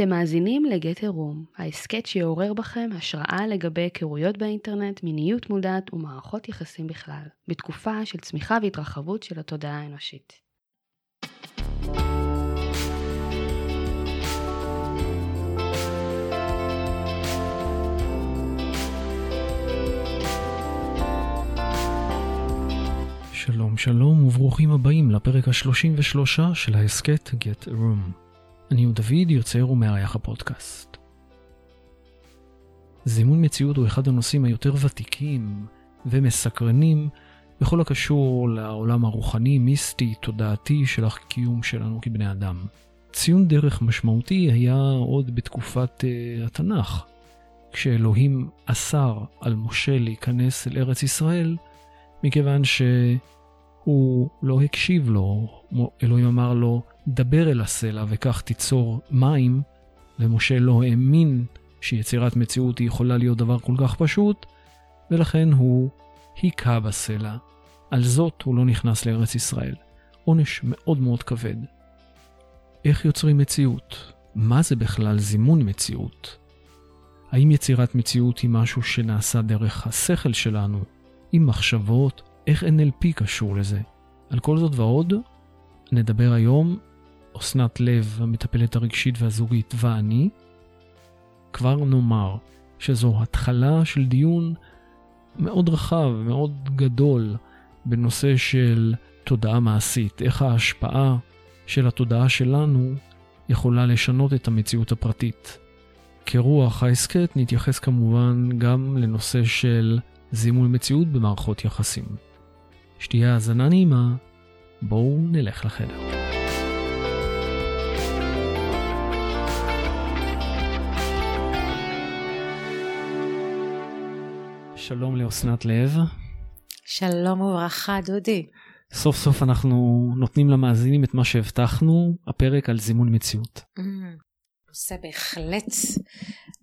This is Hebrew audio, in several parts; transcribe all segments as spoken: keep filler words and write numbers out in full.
אתם מאזינים ל-Get a Room, ההסקט שיעורר בכם השראה לגבי היכרויות באינטרנט, מיניות מודעת ומערכות יחסים בכלל, בתקופה של צמיחה והתרחבות של התודעה האנושית. שלום שלום וברוכים הבאים לפרק ה-שלושים ושלוש של ההסקט Get a Room. אני הוא דוד, יוצר ומארח הפודקאסט. זימון מציאות הוא אחד הנושאים היותר ותיקים ומסקרנים בכל הקשור לעולם הרוחני, מיסטי, תודעתי של הקיום שלנו כבני אדם. ציון דרך משמעותי היה עוד בתקופת uh, התנ"ך, כשאלוהים אסר על משה להיכנס אל ארץ ישראל, מכיוון שהוא לא הקשיב לו. אלוהים אמר לו, דבר אל הסלע וכך תיצור מים, ומשה לא האמין שיצירת מציאות היא יכולה להיות דבר כל כך פשוט, ולכן הוא היכה בסלע. על זאת הוא לא נכנס לארץ ישראל. עונש מאוד מאוד כבד. איך יוצרים מציאות? מה זה בכלל זימון מציאות? האם יצירת מציאות היא משהו שנעשה דרך השכל שלנו? עם מחשבות? איך אן אל פי קשור לזה? על כל זאת ועוד, נדבר היום אסנת לב, המטפלת הרגשית והזוגית, ואני. כבר נאמר שזו התחלה של דיון מאוד רחב, מאוד גדול, בנושא של תודעה מעשית, איך ההשפעה של התודעה שלנו יכולה לשנות את המציאות הפרטית. כרוח ההסקט נתייחס כמובן גם לנושא של זימון מציאות במערכות יחסים. שתהיה האזנה נעימה, בואו נלך לחדר. שלום לאסנת לב. שלום וברכה דודי. סוף סוף אנחנו נותנים למאזינים את מה שהבטחנו, הפרק על זימון מציאות. נושא בהחלט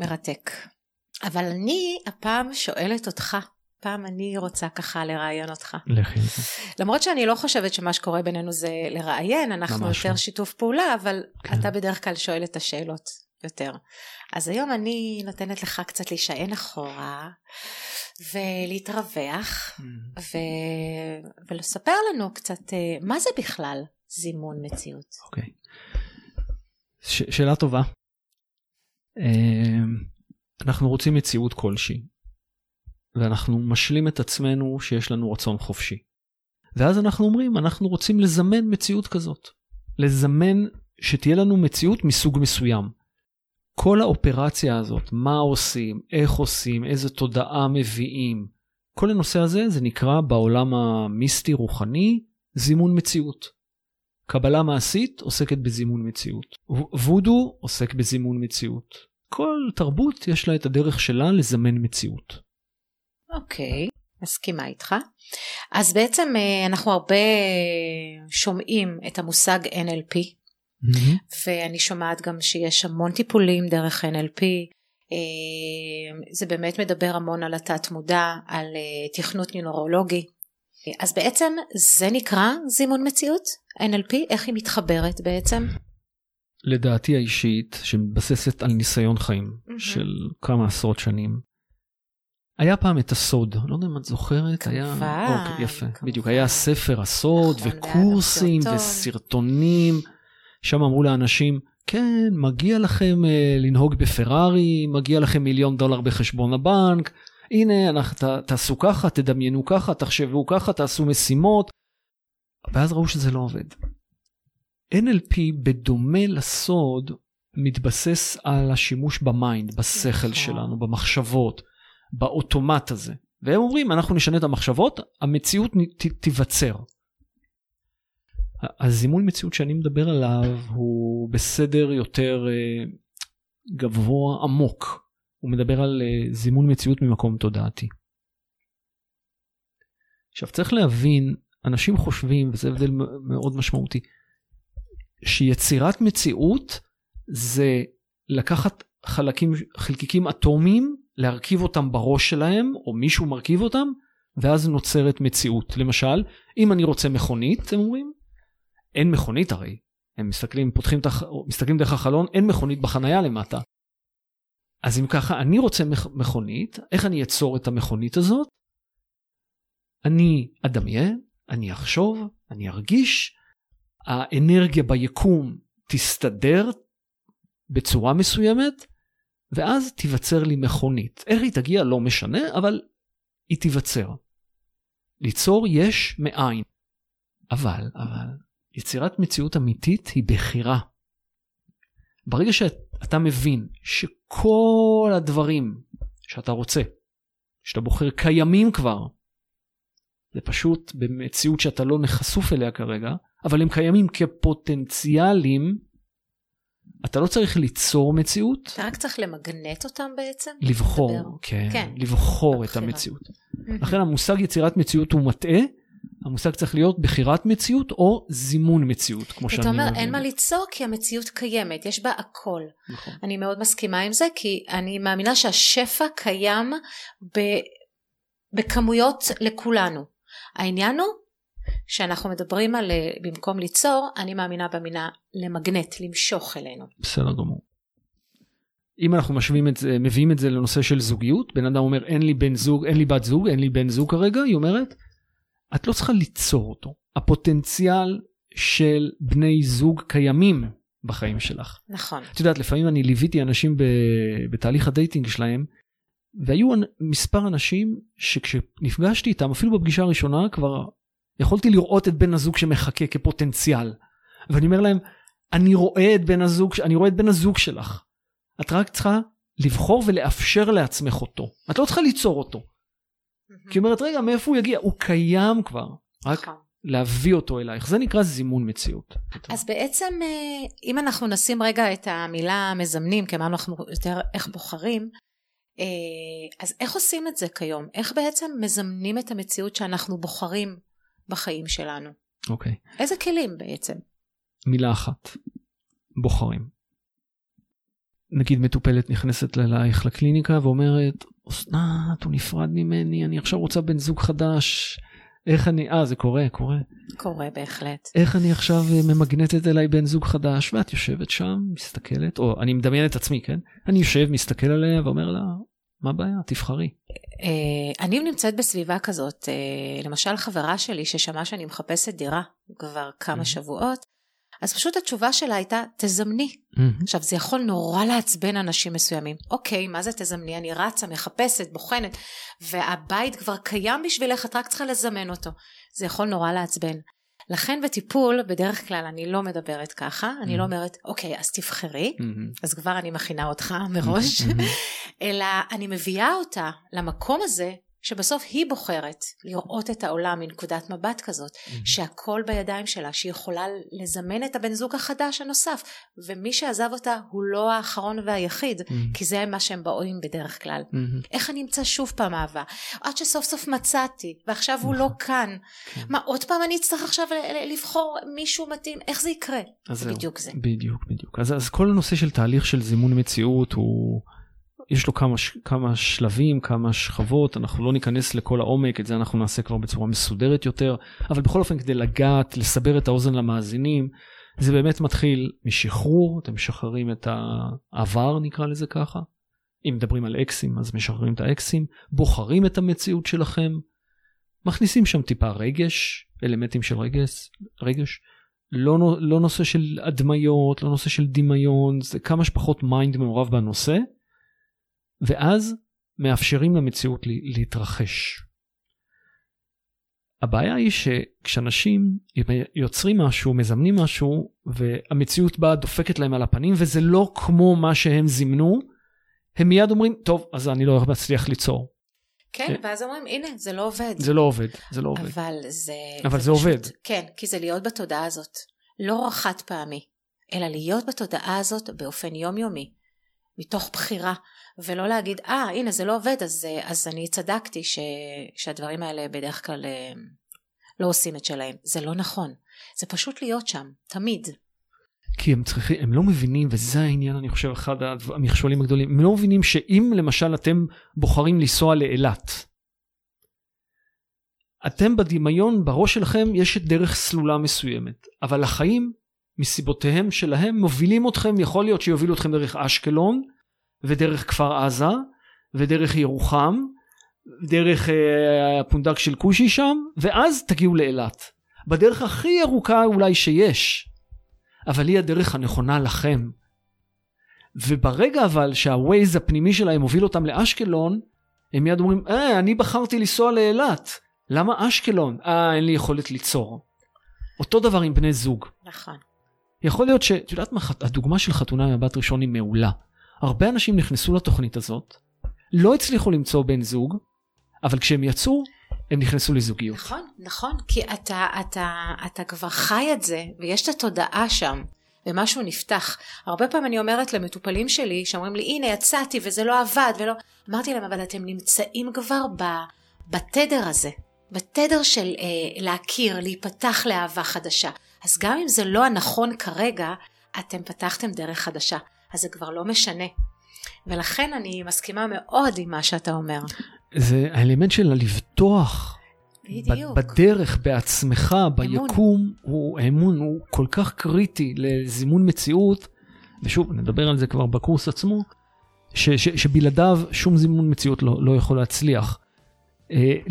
מרתק. אבל אני הפעם שואלת אותך, פעם אני רוצה ככה לראיין אותך. לכי. למרות שאני לא חושבת שמה שקורה בינינו זה לראיין, אנחנו יותר שיתוף פעולה, אבל אתה בדרך כלל שואל את השאלות. יותר. אז היום אני נותנת לך קצת להישען אחורה ולהתרווח mm. ו... ולספר לנו קצת מה זה בכלל זימון מציאות. אוקיי. Okay. ש... שאלה טובה. אנחנו רוצים מציאות כלשהי ואנחנו משלים את עצמנו שיש לנו רצון חופשי. ואז אנחנו אומרים אנחנו רוצים לזמן מציאות כזאת. לזמן שתהיה לנו מציאות מסוג מסוים. כל האופרציה הזאת, מה עושים, איך עושים, איזה תודעה מביאים, כל הנושא הזה זה נקרא בעולם המיסטי רוחני זימון מציאות. קבלה מעשית עוסקת בזימון מציאות. וודו עוסק בזימון מציאות. כל תרבות יש לה את הדרך שלה לזמן מציאות. אוקיי, מסכימה איתך. אז בעצם אנחנו הרבה שומעים את המושג אן אל פי. Mm-hmm. ואני שומעת גם שיש המון טיפולים דרך אן אל פי, זה באמת מדבר המון על התת מודע, על תכנות נוירולוגי, אז בעצם זה נקרא זימון מציאות, אן אל פי, איך היא מתחברת בעצם? לדעתי האישית, שמתבססת על ניסיון חיים mm-hmm. של כמה עשרות שנים, היה פעם את הסוד, לא יודע אם את זוכרת, כמובן, היה... אוקיי, יפה, כמובן. בדיוק, היה ספר הסוד נכון, וקורסים וסרטונים, שם אמרו לאנשים, כן, מגיע לכם אה, לנהוג בפרארי, מגיע לכם מיליון דולר בחשבון הבנק, הנה, אנחנו, ת, תעשו ככה, תדמיינו ככה, תחשבו ככה, תעשו משימות, ואז ראו שזה לא עובד. אן אל פי בדומה לסוד, מתבסס על השימוש במיינד, בשכל שלנו, במחשבות, באוטומט הזה. והם אומרים, אנחנו נשנה את המחשבות, המציאות ת, תיווצר. הזימון מציאות שאני מדבר עליו הוא בסדר יותר גבוה עמוק. הוא מדבר על זימון מציאות ממקום תודעתי. עכשיו צריך להבין, אנשים חושבים, וזה הבדל מאוד משמעותי, שיצירת מציאות זה לקחת חלקים, חלקיקים אטומיים, להרכיב אותם בראש שלהם, או מישהו מרכיב אותם, ואז נוצרת מציאות. למשל, אם אני רוצה מכונית, הם אומרים, אין מכונית הרי, הם מסתכלים, פותחים, מסתכלים דרך החלון, אין מכונית בחנייה למטה. אז אם ככה, אני רוצה מכונית, איך אני אצור את המכונית הזאת? אני אדמיין, אני אחשוב, אני ארגיש, האנרגיה ביקום תסתדר בצורה מסוימת, ואז תיווצר לי מכונית. איך היא תגיע לא משנה, אבל היא תיווצר. ליצור יש מאין. אבל, אבל, יצירת מציאות אמיתית היא בחירה. ברגע שאתה מבין שכל הדברים שאתה רוצה, שאתה בוחר קיימים כבר, זה פשוט במציאות שאתה לא נחשוף אליה כרגע, אבל הם קיימים כפוטנציאלים, אתה לא צריך ליצור מציאות. אתה רק צריך למגנט אותם בעצם? לבחור, כן, כן. לבחור בבחירה. את המציאות. לכן המושג יצירת מציאות הוא מטעה, המושג צריך להיות בחירת מציאות או זימון מציאות, כמו שאני מבין. זאת אומרת, אין מה ליצור כי המציאות קיימת, יש בה הכל. נכון. אני מאוד מסכימה עם זה, כי אני מאמינה שהשפע קיים ב... בכמויות לכולנו. העניין הוא שאנחנו מדברים על, במקום ליצור, אני מאמינה במינה למגנט, למשוך אלינו. בסדר גמור. אם אנחנו משווים את זה, מביאים את זה לנושא של זוגיות, בן אדם אומר, אין לי בן זוג, אין לי בת זוג, אין לי בן זוג כרגע, היא אומרת, את לא צריכה ליצור אותו. הפוטנציאל של בני זוג קיימים בחיים שלך. נכון. את יודעת, לפעמים אני ליוויתי אנשים בתהליך הדייטינג שלהם, והיו מספר אנשים שכשנפגשתי איתם, אפילו בפגישה הראשונה, כבר יכולתי לראות את בן הזוג שמחכה כפוטנציאל. ואני אומר להם, אני רואה את בן הזוג, אני רואה את בן הזוג שלך. את רק צריכה לבחור ולאפשר לעצמך אותו. את לא צריכה ליצור אותו. כי אומרת, רגע, מאיפה הוא יגיע? הוא קיים כבר. רק להביא אותו אלייך. זה נקרא זימון מציאות. אז בעצם, אם אנחנו נשים רגע את המילה מזמנים, כמה אנחנו יותר איך בוחרים, אז איך עושים את זה כיום? איך בעצם מזמנים את המציאות שאנחנו בוחרים בחיים שלנו? אוקיי. איזה כלים בעצם? מילה אחת. בוחרים. נגיד מטופלת נכנסת אלייך לקליניקה ואומרת, אסנת, הוא נפרד ממני, אני עכשיו רוצה בן זוג חדש, איך אני, אה, זה קורה, קורה. קורה בהחלט. איך אני עכשיו ממגנטת אליי בן זוג חדש, ואת יושבת שם, מסתכלת, או אני מדמיין את עצמי, כן? אני יושב, מסתכל עליה ואומר לה, מה הבעיה? תבחרי. אני נמצאת בסביבה כזאת, למשל חברה שלי ששמעה שאני מחפשת דירה כבר כמה שבועות, אז פשוט התשובה שלה הייתה, תזמני. עכשיו, זה יכול נורא לעצבן אנשים מסוימים. אוקיי, מה זה תזמני? אני רצה, מחפשת, בוחנת, והבית כבר קיים בשבילך, את רק צריכה לזמן אותו. זה יכול נורא לעצבן. לכן בטיפול, בדרך כלל, אני לא מדברת ככה, אני לא אומרת, אוקיי, אז תבחרי, אז כבר אני מכינה אותך מראש, אלא אני מביאה אותה למקום הזה, שבסוף היא בוחרת לראות את העולם מנקודת מבט כזאת, שהכל בידיים שלה, שהיא יכולה לזמן את הבן זוג החדש הנוסף, ומי שעזב אותה הוא לא האחרון והיחיד, כי זה מה שהם באים בדרך כלל. איך אני אמצא שוב פעם אהבה? עד שסוף סוף מצאתי, ועכשיו הוא לא כאן. מה, עוד פעם אני אצטרך עכשיו לבחור מישהו מתאים? איך זה יקרה? בדיוק זה. בדיוק, בדיוק. אז כל הנושא של תהליך של זימון מציאות הוא... יש לו כמה, כמה שלבים, כמה שכבות, אנחנו לא ניכנס לכל העומק, את זה אנחנו נעשה כבר בצורה מסודרת יותר, אבל בכל אופן כדי לגעת, לסבר את האוזן למאזינים, זה באמת מתחיל משחרור, אתם משחררים את העבר נקרא לזה ככה, אם מדברים על אקסים אז משחררים את האקסים, בוחרים את המציאות שלכם, מכניסים שם טיפה רגש, אלמנטים של רגש, רגש, לא, לא נושא של אדמיות, לא נושא של דמיון, זה כמה שפחות מיינד מעורב בנושא, ואז מאפשרים למציאות להתרחש. הבעיה היא שכשאנשים יוצרים משהו, מזמנים משהו, והמציאות באה דופקת להם על הפנים, וזה לא כמו מה שהם זימנו, הם מיד אומרים, טוב, אז אני לא מצליח ליצור. כן, ואז אומרים, הנה, זה לא עובד. זה לא עובד, זה לא עובד. אבל זה... אבל זה עובד. כן, כי זה להיות בתודעה הזאת. לא רחת פעמי, אלא להיות בתודעה הזאת באופן יומיומי, מתוך בחירה. ולא להגיד, אה, הנה, זה לא עובד, אז, אז אני צדקתי ש, שהדברים האלה בדרך כלל לא עושים את שלהם. זה לא נכון. זה פשוט להיות שם, תמיד. כי הם צריכים, הם לא מבינים, וזה העניין, אני חושב, אחד המכשולים הגדולים, הם לא מבינים שאם, למשל, אתם בוחרים לנסוע לאילת, אתם בדמיון, בראש שלכם, יש דרך סלולה מסוימת, אבל לחיים מסיבותיהם שלהם מובילים אתכם, יכול להיות שיובילו אתכם דרך אשקלון ודרך כפר עזה ודרך ירוחם, דרך הפונדק של קושי שם, ואז תגיעו לאילת. בדרך הכי ירוקה אולי שיש, אבל היא הדרך הנכונה לכם. וברגע אבל שהווייז הפנימי שלהם מוביל אותם לאשקלון, הם מיד אומרים, אה, אני בחרתי לנסוע לאילת. למה אשקלון? אה, אין לי יכולת ליצור. אותו דבר עם בני זוג. נכון. יכול להיות ש... את יודעת מה, הדוגמה של חתונה עם הבת ראשון היא מעולה. הרבה אנשים נכנסו לתוכנית הזאת, לא הצליחו למצוא בן זוג, אבל כשהם יצאו, הם נכנסו לזוגיות. נכון, נכון, כי אתה, אתה, אתה כבר חי את זה, ויש את התודעה שם, ומשהו נפתח. הרבה פעמים אני אומרת למטופלים שלי, שאומרים לי, הנה יצאתי וזה לא עבד, ולא... אמרתי להם, אבל אתם נמצאים כבר בתדר הזה, בתדר של אה, להכיר, להיפתח לאהבה חדשה. אז גם אם זה לא הנכון כרגע, אתם פתחתם דרך חדשה, אז זה כבר לא משנה. ולכן אני מסכימה מאוד עם מה שאתה אומר. זה האלמנט שלה לבטוח בדיוק. בדרך, בעצמך, ביקום, הוא, האמון הוא כל כך קריטי לזימון מציאות, ושוב, נדבר על זה כבר בקורס עצמו, ש, ש, שבלעדיו שום זימון מציאות לא, לא יכול להצליח.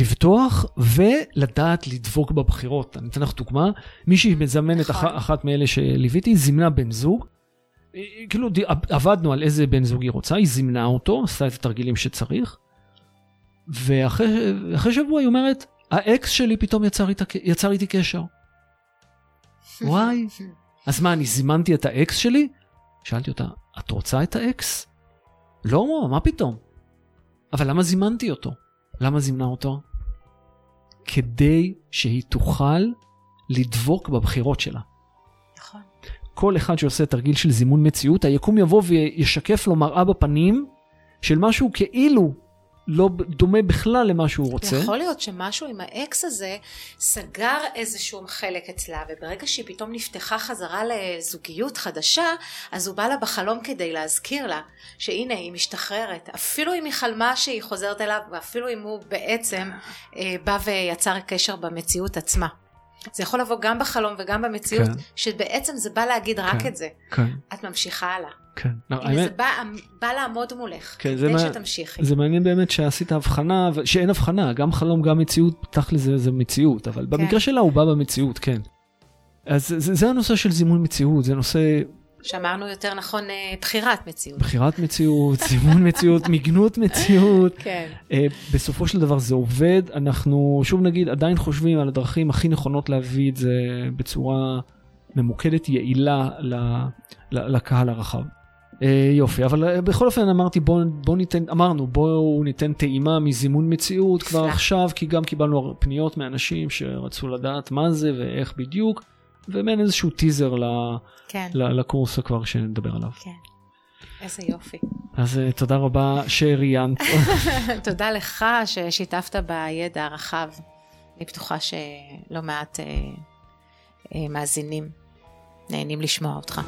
לבטוח ולדעת לדבוק בבחירות. אני אתן לך דוגמה, מישהי מזמנת אחת, אחת מאלה שליוויתי, זימנה בן זוג, כאילו עבדנו על איזה בן זוג היא רוצה, היא זימנה אותו, עשתה את התרגילים שצריך, ואחרי שבוע היא אומרת, האקס שלי פתאום יצר איתה, יצר איתי קשר. וואי. אז מה, אני זימנתי את האקס שלי? שאלתי אותה, את רוצה את האקס? לא, מה, מה פתאום? אבל למה זימנתי אותו? למה זימנה אותו? כדי שהיא תוכל לדבוק בבחירות שלה. נכון. כל אחד שעושה תרגיל של זימון מציאות, היקום יבוא וישקף לו מראה בפנים של משהו כאילו לא דומה בכלל למה שהוא רוצה. יכול להיות שמשהו עם האקס הזה סגר איזשהו חלק אצלה, וברגע שהיא פתאום נפתחה חזרה לזוגיות חדשה, אז הוא בא לה בחלום כדי להזכיר לה שהנה היא משתחררת, אפילו אם היא חלמה שהיא חוזרת אליו, ואפילו אם הוא בעצם בא ויצר קשר במציאות עצמה. זה יכול לבוא גם בחלום וגם במציאות, כן. שבעצם זה בא להגיד רק כן, את זה. כן. את ממשיכה הלאה. כן. הנה זה בא, בא לעמוד מולך, כן, כדי מה... שתמשיכי. זה מעניין באמת שעשית הבחנה, שאין הבחנה, גם חלום, גם מציאות, פתח לזה זה מציאות, אבל כן. במקרה שלה הוא בא במציאות, כן. אז זה, זה הנושא של זימון מציאות, זה נושא... שאמרנו יותר נכון, בחירת מציאות. בחירת מציאות, זימון מציאות, מגנות מציאות. כן. בסופו של דבר זה עובד, אנחנו שוב נגיד עדיין חושבים על הדרכים הכי נכונות להביא את זה בצורה ממוקדת יעילה לקהל הרחב. יופי, אבל בכל אופן אמרתי, בוא ניתן, אמרנו, בואו ניתן טעימה מזימון מציאות כבר עכשיו, כי גם קיבלנו פניות מאנשים שרצו לדעת מה זה ואיך בדיוק. ומעין איזשהו טיזר כן. לקורס כבר שנדבר עליו. כן. איזה יופי. אז תודה רבה שריינת. תודה לך ששיתפת בידע הרחב. אני בטוחה שלא מעט אה, אה, מאזינים נהנים לשמוע אותך.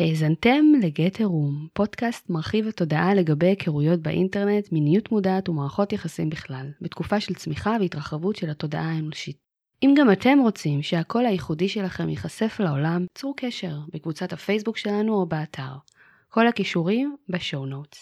האזנתם ל-Get a Room, פודקאסט מרחיב התודעה לגבי היכרויות באינטרנט, מיניות מודעת ומערכות יחסים בכלל, בתקופה של צמיחה והתרחבות של התודעה האנושית. אם גם אתם רוצים שהקול הייחודי שלכם ייחשף לעולם, צרו קשר בקבוצת הפייסבוק שלנו או באתר. כל הקישורים בשואו נוטס.